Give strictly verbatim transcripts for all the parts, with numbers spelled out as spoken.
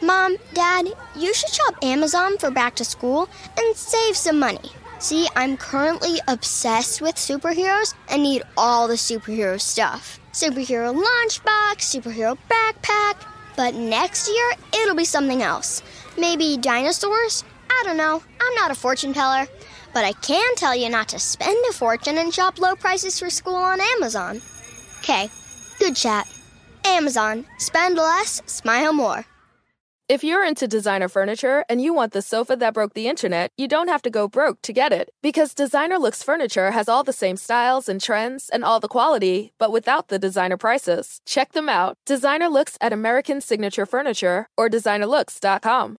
Mom, Dad, you should shop Amazon for back to school and save some money. See, I'm currently obsessed with superheroes and need all the superhero stuff. Superhero lunchbox, superhero backpack. But next year, it'll be something else. Maybe dinosaurs? I don't know. I'm not a fortune teller. But I can tell you not to spend a fortune and shop low prices for school on Amazon. Okay, good chat. Amazon. Spend less, smile more. If you're into designer furniture and you want the sofa that broke the internet, you don't have to go broke to get it. Because Designer Looks Furniture has all the same styles and trends and all the quality, but without the designer prices. Check them out. Designer Looks at American Signature Furniture or Designer Looks dot com.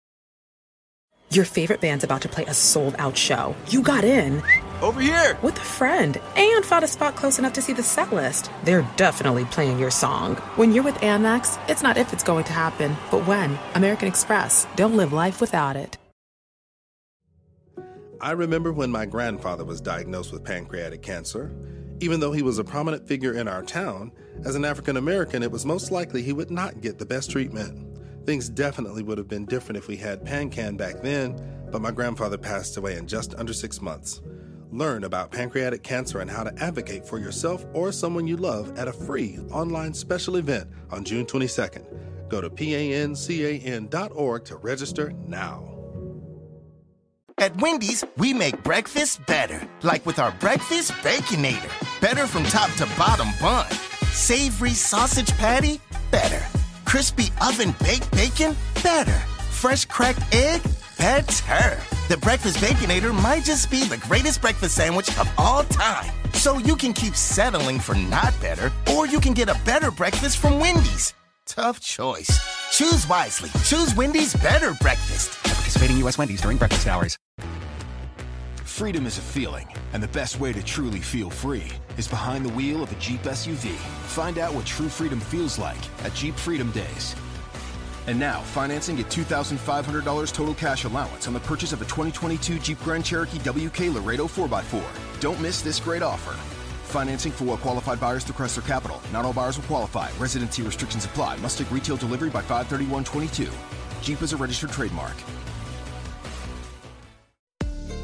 Your favorite band's about to play a sold-out show. You got in. Over here. With a friend and found a spot close enough to see the set list. They're definitely playing your song. When you're with Amex, it's not if it's going to happen, but when. American Express. Don't live life without it. I remember when my grandfather was diagnosed with pancreatic cancer. Even though he was a prominent figure in our town, as an African American, it was most likely he would not get the best treatment. Things definitely would have been different if we had PanCan back then, but my grandfather passed away in just under six months. Learn about pancreatic cancer and how to advocate for yourself or someone you love at a free online special event on June twenty-second. Go to pan can dot org to register now. At Wendy's, we make breakfast better, like with our Breakfast Baconator. Better from top to bottom bun. Savory sausage patty, better. Crispy oven-baked bacon? Better. Fresh cracked egg? Better. The Breakfast Baconator might just be the greatest breakfast sandwich of all time. So you can keep settling for not better, or you can get a better breakfast from Wendy's. Tough choice. Choose wisely. Choose Wendy's better breakfast. At participating U S Wendy's during breakfast hours. Freedom is a feeling, and the best way to truly feel free is behind the wheel of a Jeep S U V. Find out what true freedom feels like at Jeep Freedom Days. And now, financing at two thousand five hundred dollars total cash allowance on the purchase of a twenty twenty-two Jeep Grand Cherokee W K Laredo four by four. Don't miss this great offer. Financing for well-qualified buyers through Chrysler Capital. Not all buyers will qualify. Residency restrictions apply. Must take retail delivery by five thirty-one twenty-two. Jeep is a registered trademark.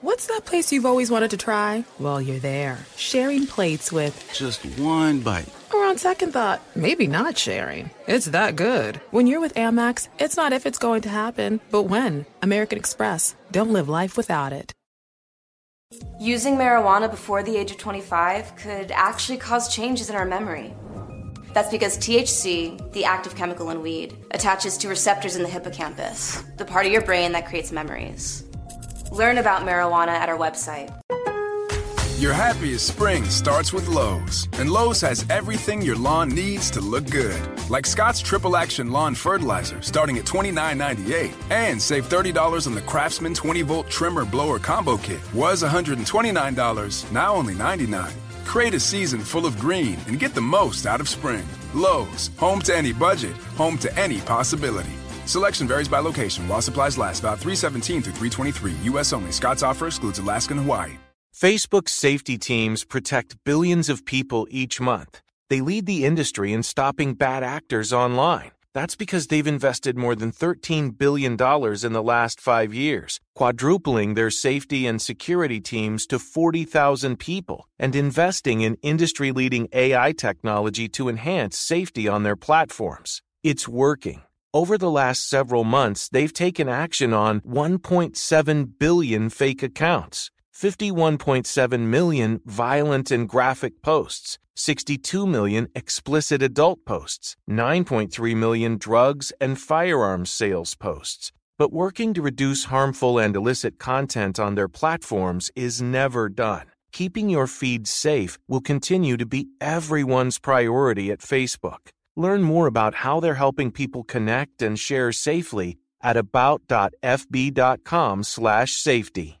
What's that place you've always wanted to try? Well, you're there. Sharing plates with just one bite. Or on second thought, maybe not sharing. It's that good. When you're with Amex, it's not if it's going to happen, but when. American Express. Don't live life without it. Using marijuana before the age of twenty-five could actually cause changes in our memory. That's because T H C, the active chemical in weed, attaches to receptors in the hippocampus, the part of your brain that creates memories. Learn about marijuana at our website. Your happiest spring starts with Lowe's, and Lowe's has everything your lawn needs to look good. Like Scott's Triple Action Lawn Fertilizer starting at twenty-nine ninety-eight, and save thirty dollars on the Craftsman twenty volt Trimmer Blower Combo Kit. Was one hundred twenty-nine dollars, now only ninety-nine dollars. Create a season full of green and get the most out of spring. Lowe's, home to any budget, home to any possibility. Selection varies by location while supplies last. About three seventeen through three twenty-three, U S only. Scott's offer excludes Alaska and Hawaii. Facebook's safety teams protect billions of people each month. They lead the industry in stopping bad actors online. That's because they've invested more than thirteen billion dollars in the last five years, quadrupling their safety and security teams to forty thousand people, and investing in industry-leading A I technology to enhance safety on their platforms. It's working. Over the last several months, they've taken action on one point seven billion fake accounts, fifty-one point seven million violent and graphic posts, sixty-two million explicit adult posts, nine point three million drugs and firearms sales posts. But working to reduce harmful and illicit content on their platforms is never done. Keeping your feed safe will continue to be everyone's priority at Facebook. Learn more about how they're helping people connect and share safely at about dot f b dot com slash safety.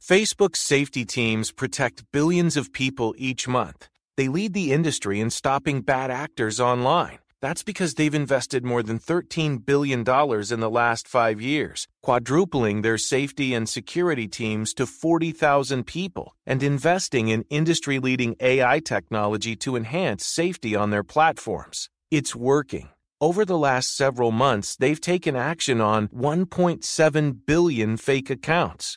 Facebook's safety teams protect billions of people each month. They lead the industry in stopping bad actors online. That's because they've invested more than thirteen billion dollars in the last five years, quadrupling their safety and security teams to forty thousand people, and investing in industry-leading A I technology to enhance safety on their platforms. It's working. Over the last several months, they've taken action on one point seven billion fake accounts,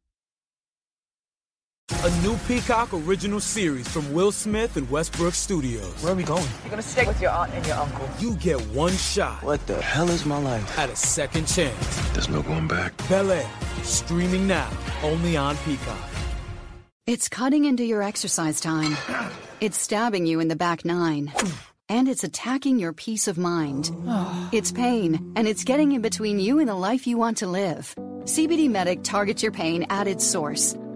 A new Peacock original series from Will Smith and Westbrook Studios. Where are we going? You're going to stay with your aunt and your uncle. You get one shot. What the hell is my life? At a second chance. There's no going back. Bel-Air, streaming now, only on Peacock. It's cutting into your exercise time. It's stabbing you in the back nine. And it's attacking your peace of mind. It's pain, and it's getting in between you and the life you want to live. C B D Medic targets your pain at its source.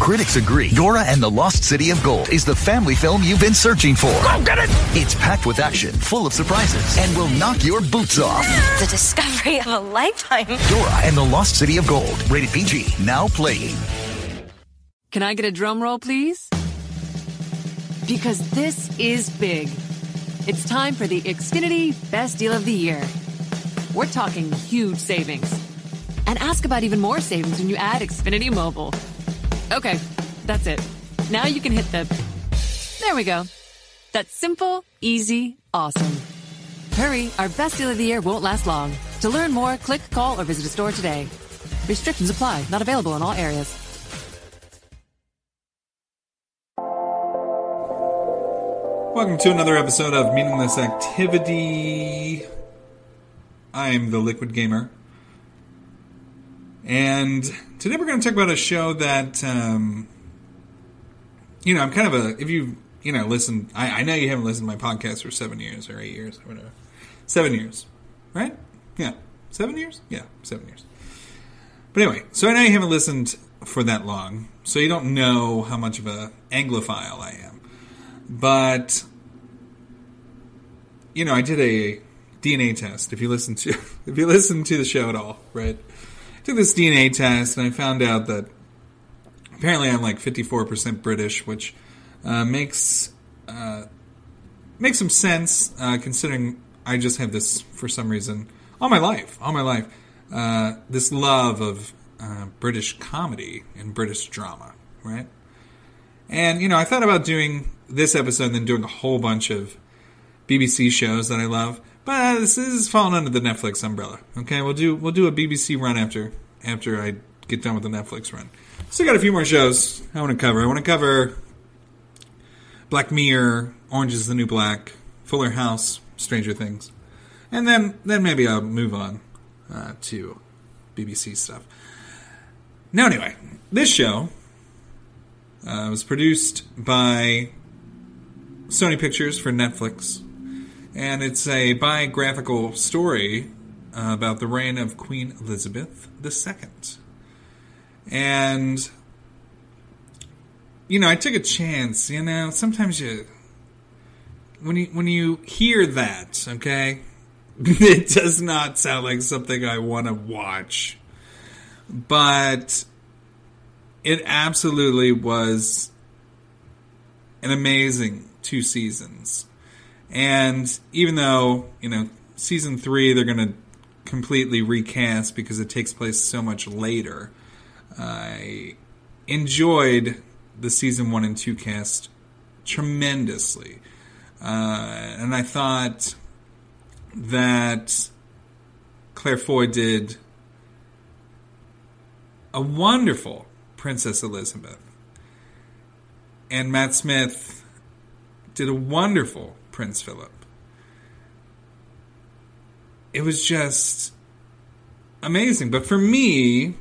Critics agree Dora and the Lost City of Gold is the family film you've been searching for. Go get it! It's packed with action, full of surprises, and will knock your boots off. The discovery of a lifetime. Dora and the Lost City of Gold. Rated P G. Now playing. Can I get a drum roll, please? Because this is big. It's time for the Xfinity Best Deal of the Year. We're talking huge savings. And ask about even more savings when you add Xfinity Mobile. Okay, that's it. Now you can hit the... There we go. That's simple, easy, awesome. Hurry, our best deal of the year won't last long. To learn more, click, call, or visit a store today. Restrictions apply. Not available in all areas. Welcome to another episode of Meaningless Activity. I'm the Liquid Gamer. And today we're going to talk about a show that, um, you know, I'm kind of a, if you, you know, listen. I, I know you haven't listened to my podcast for seven years or eight years or whatever. Seven years, right? Yeah. Seven years? Yeah, seven years. But anyway, so I know you haven't listened for that long, so you don't know how much of a Anglophile I am. But, you know, I did a D N A test, if you listen to if you listen to the show at all, right? I took this D N A test, and I found out that apparently I'm like fifty-four percent British, which uh, makes, uh, makes some sense, uh, considering I just have this, for some reason, all my life, all my life, uh, this love of uh, British comedy and British drama, right? And, you know, I thought about doing this episode and then doing a whole bunch of B B C shows that I love, but this is falling under the Netflix umbrella. Okay, we'll do we'll do a B B C run after after I get done with the Netflix run. Still got a few more shows I want to cover. I want to cover Black Mirror, Orange is the New Black, Fuller House, Stranger Things. And then, then maybe I'll move on uh, to B B C stuff. Now, anyway, this show uh, was produced by Sony Pictures for Netflix. And it's a biographical story uh, about the reign of Queen Elizabeth the Second. And, you know, I took a chance. You know, sometimes you... When you, when you hear that, okay... It does not sound like something I want to watch. But it absolutely was an amazing two seasons. And even though, you know, season three, they're going to completely recast because it takes place so much later. I enjoyed the season one and two cast tremendously. Uh, and I thought... that Claire Foy did a wonderful Princess Elizabeth. And Matt Smith did a wonderful Prince Philip. It was just amazing. But for me,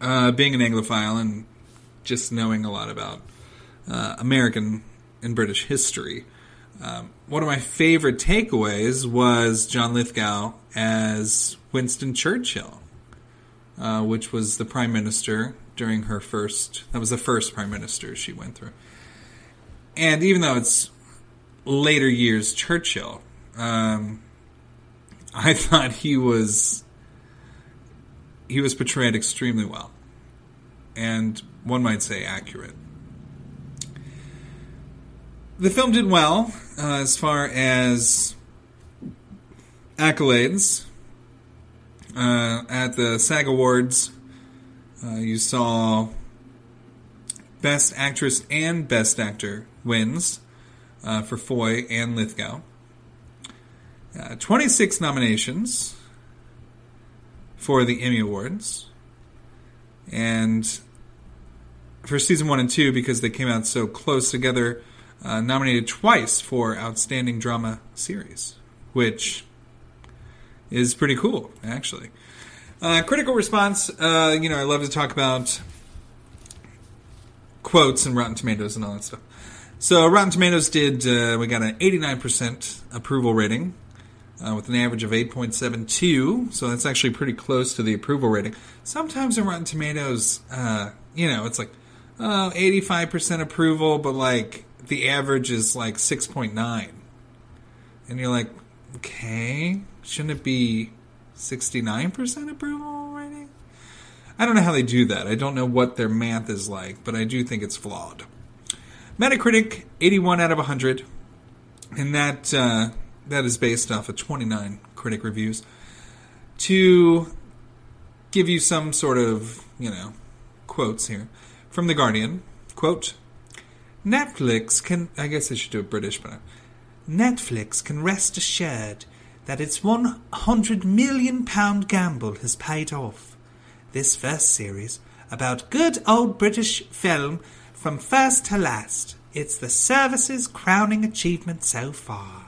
uh, being an Anglophile and just knowing a lot about uh, American and British history... Um, one of my favorite takeaways was John Lithgow as Winston Churchill, uh, which was the prime minister during her first... That was the first prime minister she went through. And even though it's later years Churchill, um, I thought he was... He was portrayed extremely well. And one might say accurate. The film did well uh, as far as accolades. Uh, at the SAG Awards, uh, you saw Best Actress and Best Actor wins uh, for Foy and Lithgow. Uh, twenty-six nominations for the Emmy Awards. And for season one and two, because they came out so close together... Uh, nominated twice for Outstanding Drama Series, which is pretty cool, actually. Uh, critical response, uh, you know, I love to talk about quotes and Rotten Tomatoes and all that stuff. So Rotten Tomatoes did, uh, we got an eighty-nine percent approval rating uh, with an average of eight point seven two, so that's actually pretty close to the approval rating. Sometimes in Rotten Tomatoes, uh, you know, it's like, oh, eighty-five percent approval, but like, the average is like six point nine. And you're like, okay, shouldn't it be sixty-nine percent approval rating? I don't know how they do that. I don't know what their math is like, but I do think it's flawed. Metacritic, eighty-one out of one hundred. And that uh, that is based off of twenty-nine critic reviews. To give you some sort of, you know, quotes here. From The Guardian, quote, Netflix can... I guess I should do it British, but... Netflix can rest assured that its one hundred million pounds gamble has paid off. This first series, about good old British film from first to last, it's the service's crowning achievement so far.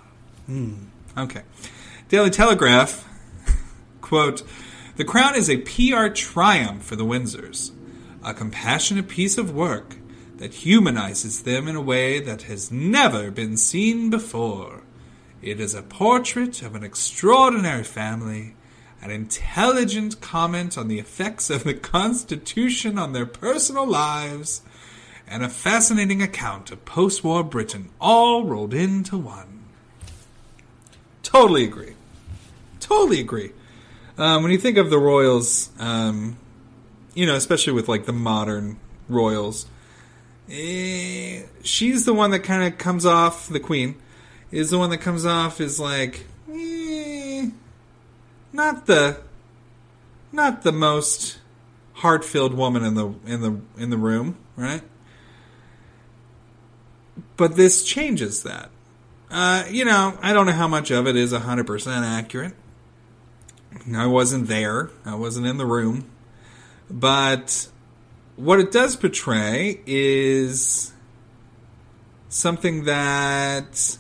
Mm. Okay. Daily Telegraph, quote, The Crown is a P R triumph for the Windsors. A compassionate piece of work that humanizes them in a way that has never been seen before. It is a portrait of an extraordinary family, an intelligent comment on the effects of the Constitution on their personal lives, and a fascinating account of post-war Britain all rolled into one. Totally agree. Totally agree. Um, when you think of the royals, um, you know, especially with like the modern royals, eh, she's the one that kind of comes off, the queen, is the one that comes off is like, eh, not the, not the most heart-filled woman in the in the in the room, right? But this changes that. Uh, you know, I don't know how much of it is one hundred percent accurate. I wasn't there. I wasn't in the room. But what it does portray is something that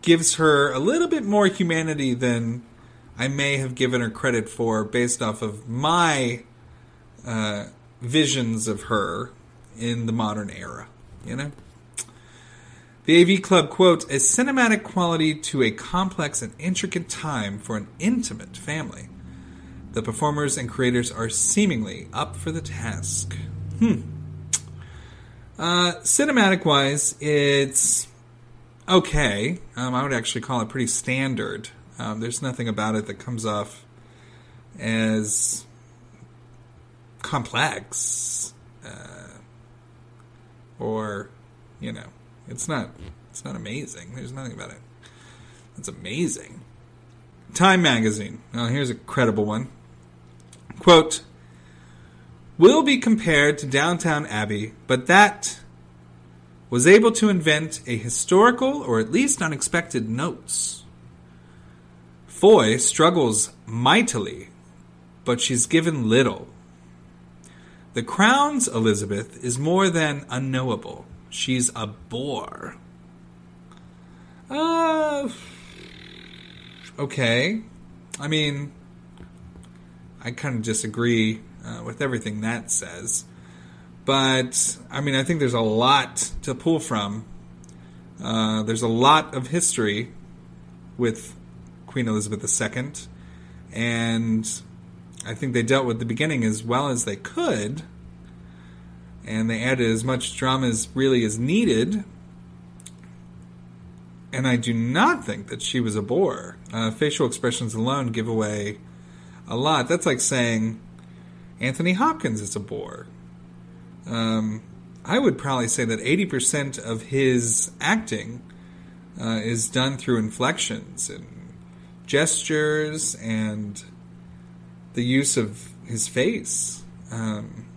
gives her a little bit more humanity than I may have given her credit for based off of my uh, visions of her in the modern era, you know? The A V Club quotes, a cinematic quality to a complex and intricate time for an intimate family. The performers and creators are seemingly up for the task. Hmm. Uh, cinematic-wise, it's okay. Um, I would actually call it pretty standard. Um, there's nothing about it that comes off as complex. Uh, or, you know... It's not it's not amazing. There's nothing about it that's amazing. Time magazine. Now, here's a credible one. Quote, will be compared to Downton Abbey, but that was able to invent a historical or at least unexpected notes. Foy struggles mightily, but she's given little. The Crown's Elizabeth is more than unknowable. She's a bore. Uh, okay. I mean, I kind of disagree uh, with everything that says. But, I mean, I think there's a lot to pull from. Uh, there's a lot of history with Queen Elizabeth the Second. And I think they dealt with the beginning as well as they could. And they added as much drama as really is needed. And I do not think that she was a bore. Uh, facial expressions alone give away a lot. That's like saying Anthony Hopkins is a bore. Um, I would probably say that eighty percent of his acting uh, is done through inflections and gestures and the use of his face. Um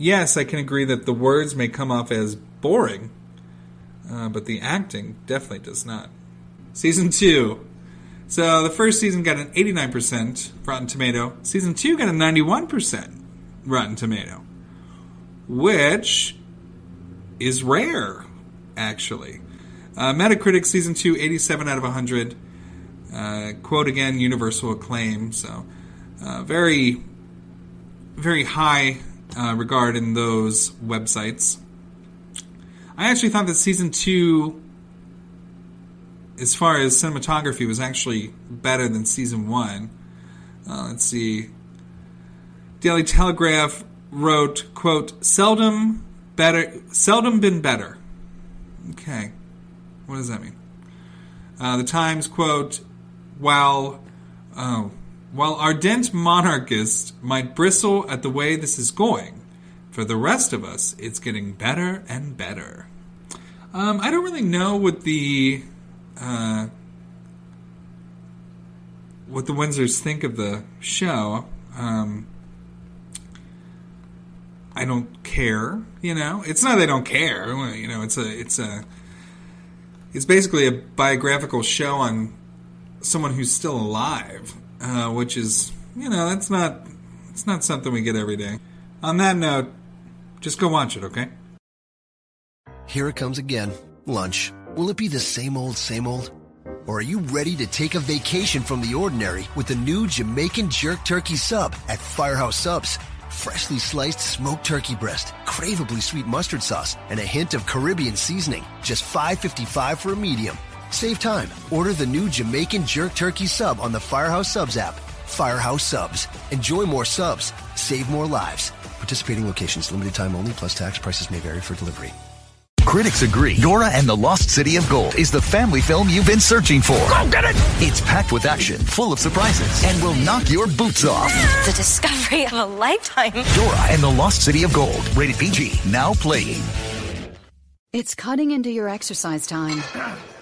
Yes, I can agree that the words may come off as boring, uh, but the acting definitely does not. Season two. So the first season got an eighty-nine percent Rotten Tomato. Season two got a ninety-one percent Rotten Tomato, which is rare, actually. Uh, Metacritic Season two, eighty-seven out of one hundred. Uh, quote again, universal acclaim. So uh, very, very high... Uh, regarding those websites. I actually thought that season two, as far as cinematography, was actually better than season one. Uh, let's see. Daily Telegraph wrote, quote, seldom better, seldom been better. Okay. What does that mean? Uh, the Times, quote, while, oh, While ardent monarchists might bristle at the way this is going, for the rest of us, it's getting better and better. Um, I don't really know what the uh, what the Windsors think of the show. Um, I don't care, you know. It's not that I don't care, you know. It's a it's a it's basically a biographical show on someone who's still alive. Uh, which is, you know, that's not it's not something we get every day. On that note, just go watch it, okay? Here it comes again. Lunch. Will it be the same old, same old? Or are you ready to take a vacation from the ordinary with the new Jamaican Jerk Turkey Sub at Firehouse Subs? freshly sliced smoked turkey breast, craveably sweet mustard sauce, and a hint of Caribbean seasoning. Just five dollars and fifty-five cents for a medium. Save time. Order the new Jamaican Jerk Turkey Sub on the Firehouse Subs app. Firehouse Subs. Enjoy more subs. Save more lives. Participating locations. Limited time only, plus tax. Prices may vary for delivery. Critics agree Dora and the Lost City of Gold is the family film you've been searching for. Go get it! It's packed with action, full of surprises, and will knock your boots off. The discovery of a lifetime. Dora and the Lost City of Gold. Rated P G. Now playing. It's cutting into your exercise time.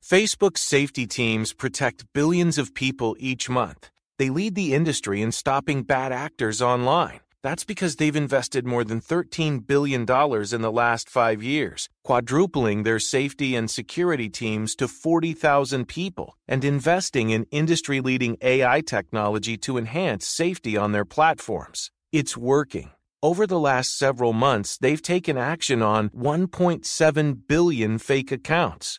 Facebook's safety teams protect billions of people each month. They lead the industry in stopping bad actors online. That's because they've invested more than thirteen billion dollars in the last five years, quadrupling their safety and security teams to forty thousand people, and investing in industry-leading A I technology to enhance safety on their platforms. It's working. Over the last several months, they've taken action on one point seven billion fake accounts,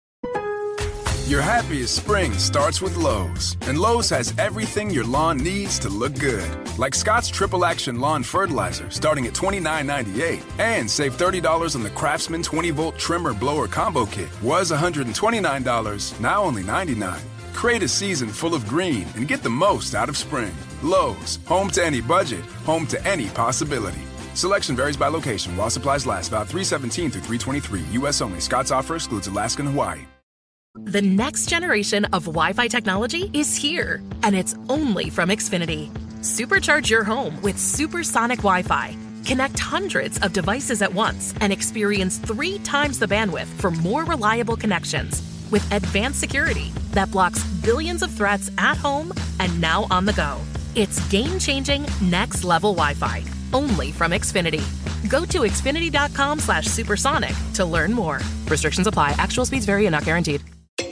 Your happiest spring starts with Lowe's, and Lowe's has everything your lawn needs to look good. Like Scott's Triple Action Lawn Fertilizer, starting at twenty-nine ninety-eight, and save thirty dollars on the Craftsman twenty volt Trimmer Blower Combo Kit. Was one hundred twenty-nine dollars, now only ninety-nine dollars. Create a season full of green and get the most out of spring. Lowe's, home to any budget, home to any possibility. Selection varies by location while supplies last. About three seventeen through three twenty-three, U S only. Scott's offer excludes Alaska and Hawaii. The next generation of Wi-Fi technology is here, and it's only from Xfinity. Supercharge your home with supersonic Wi-Fi. Connect hundreds of devices at once and experience three times the bandwidth for more reliable connections with advanced security that blocks billions of threats at home and now on the go. It's game-changing, next-level Wi-Fi, only from Xfinity. Go to xfinity dot com slash supersonic to learn more. Restrictions apply. Actual speeds vary and not guaranteed.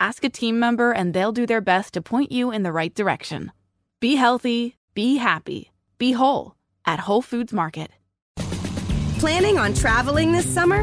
Ask a team member and they'll do their best to point you in the right direction. Be healthy, be happy, be whole at Whole Foods Market. Planning on traveling this summer?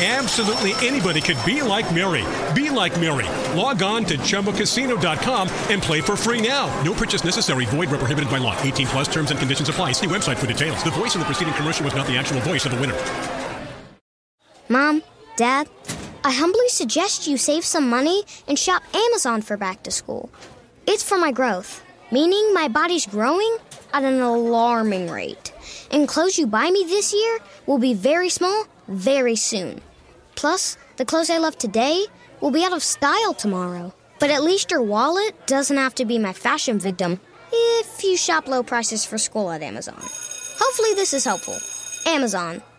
Absolutely anybody could be like Mary. Be like Mary. Log on to Chumba Casino dot com and play for free now. No purchase necessary. Void where prohibited by law. eighteen plus terms and conditions apply. See website for details. The voice in the preceding commercial was not the actual voice of the winner. Mom, Dad, I humbly suggest you save some money and shop Amazon for back to school. It's for my growth, meaning my body's growing at an alarming rate. And clothes you buy me this year will be very small very soon. Plus, the clothes I love today will be out of style tomorrow. But at least your wallet doesn't have to be my fashion victim if you shop low prices for school at Amazon. Hopefully this is helpful. Amazon.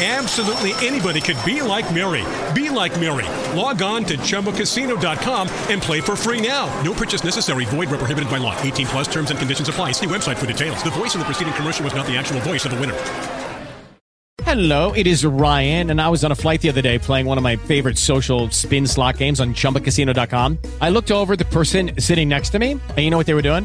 Absolutely anybody could be like Mary. Be like Mary. Log on to Chumba Casino dot com and play for free now. No purchase necessary. Void where prohibited by law. eighteen plus terms and conditions apply. See website for details. The voice of the preceding commercial was not the actual voice of the winner. Hello, it is Ryan, and I was on a flight the other day playing one of my favorite social spin slot games on Chumba Casino dot com. I looked over at the person sitting next to me, and you know what they were doing?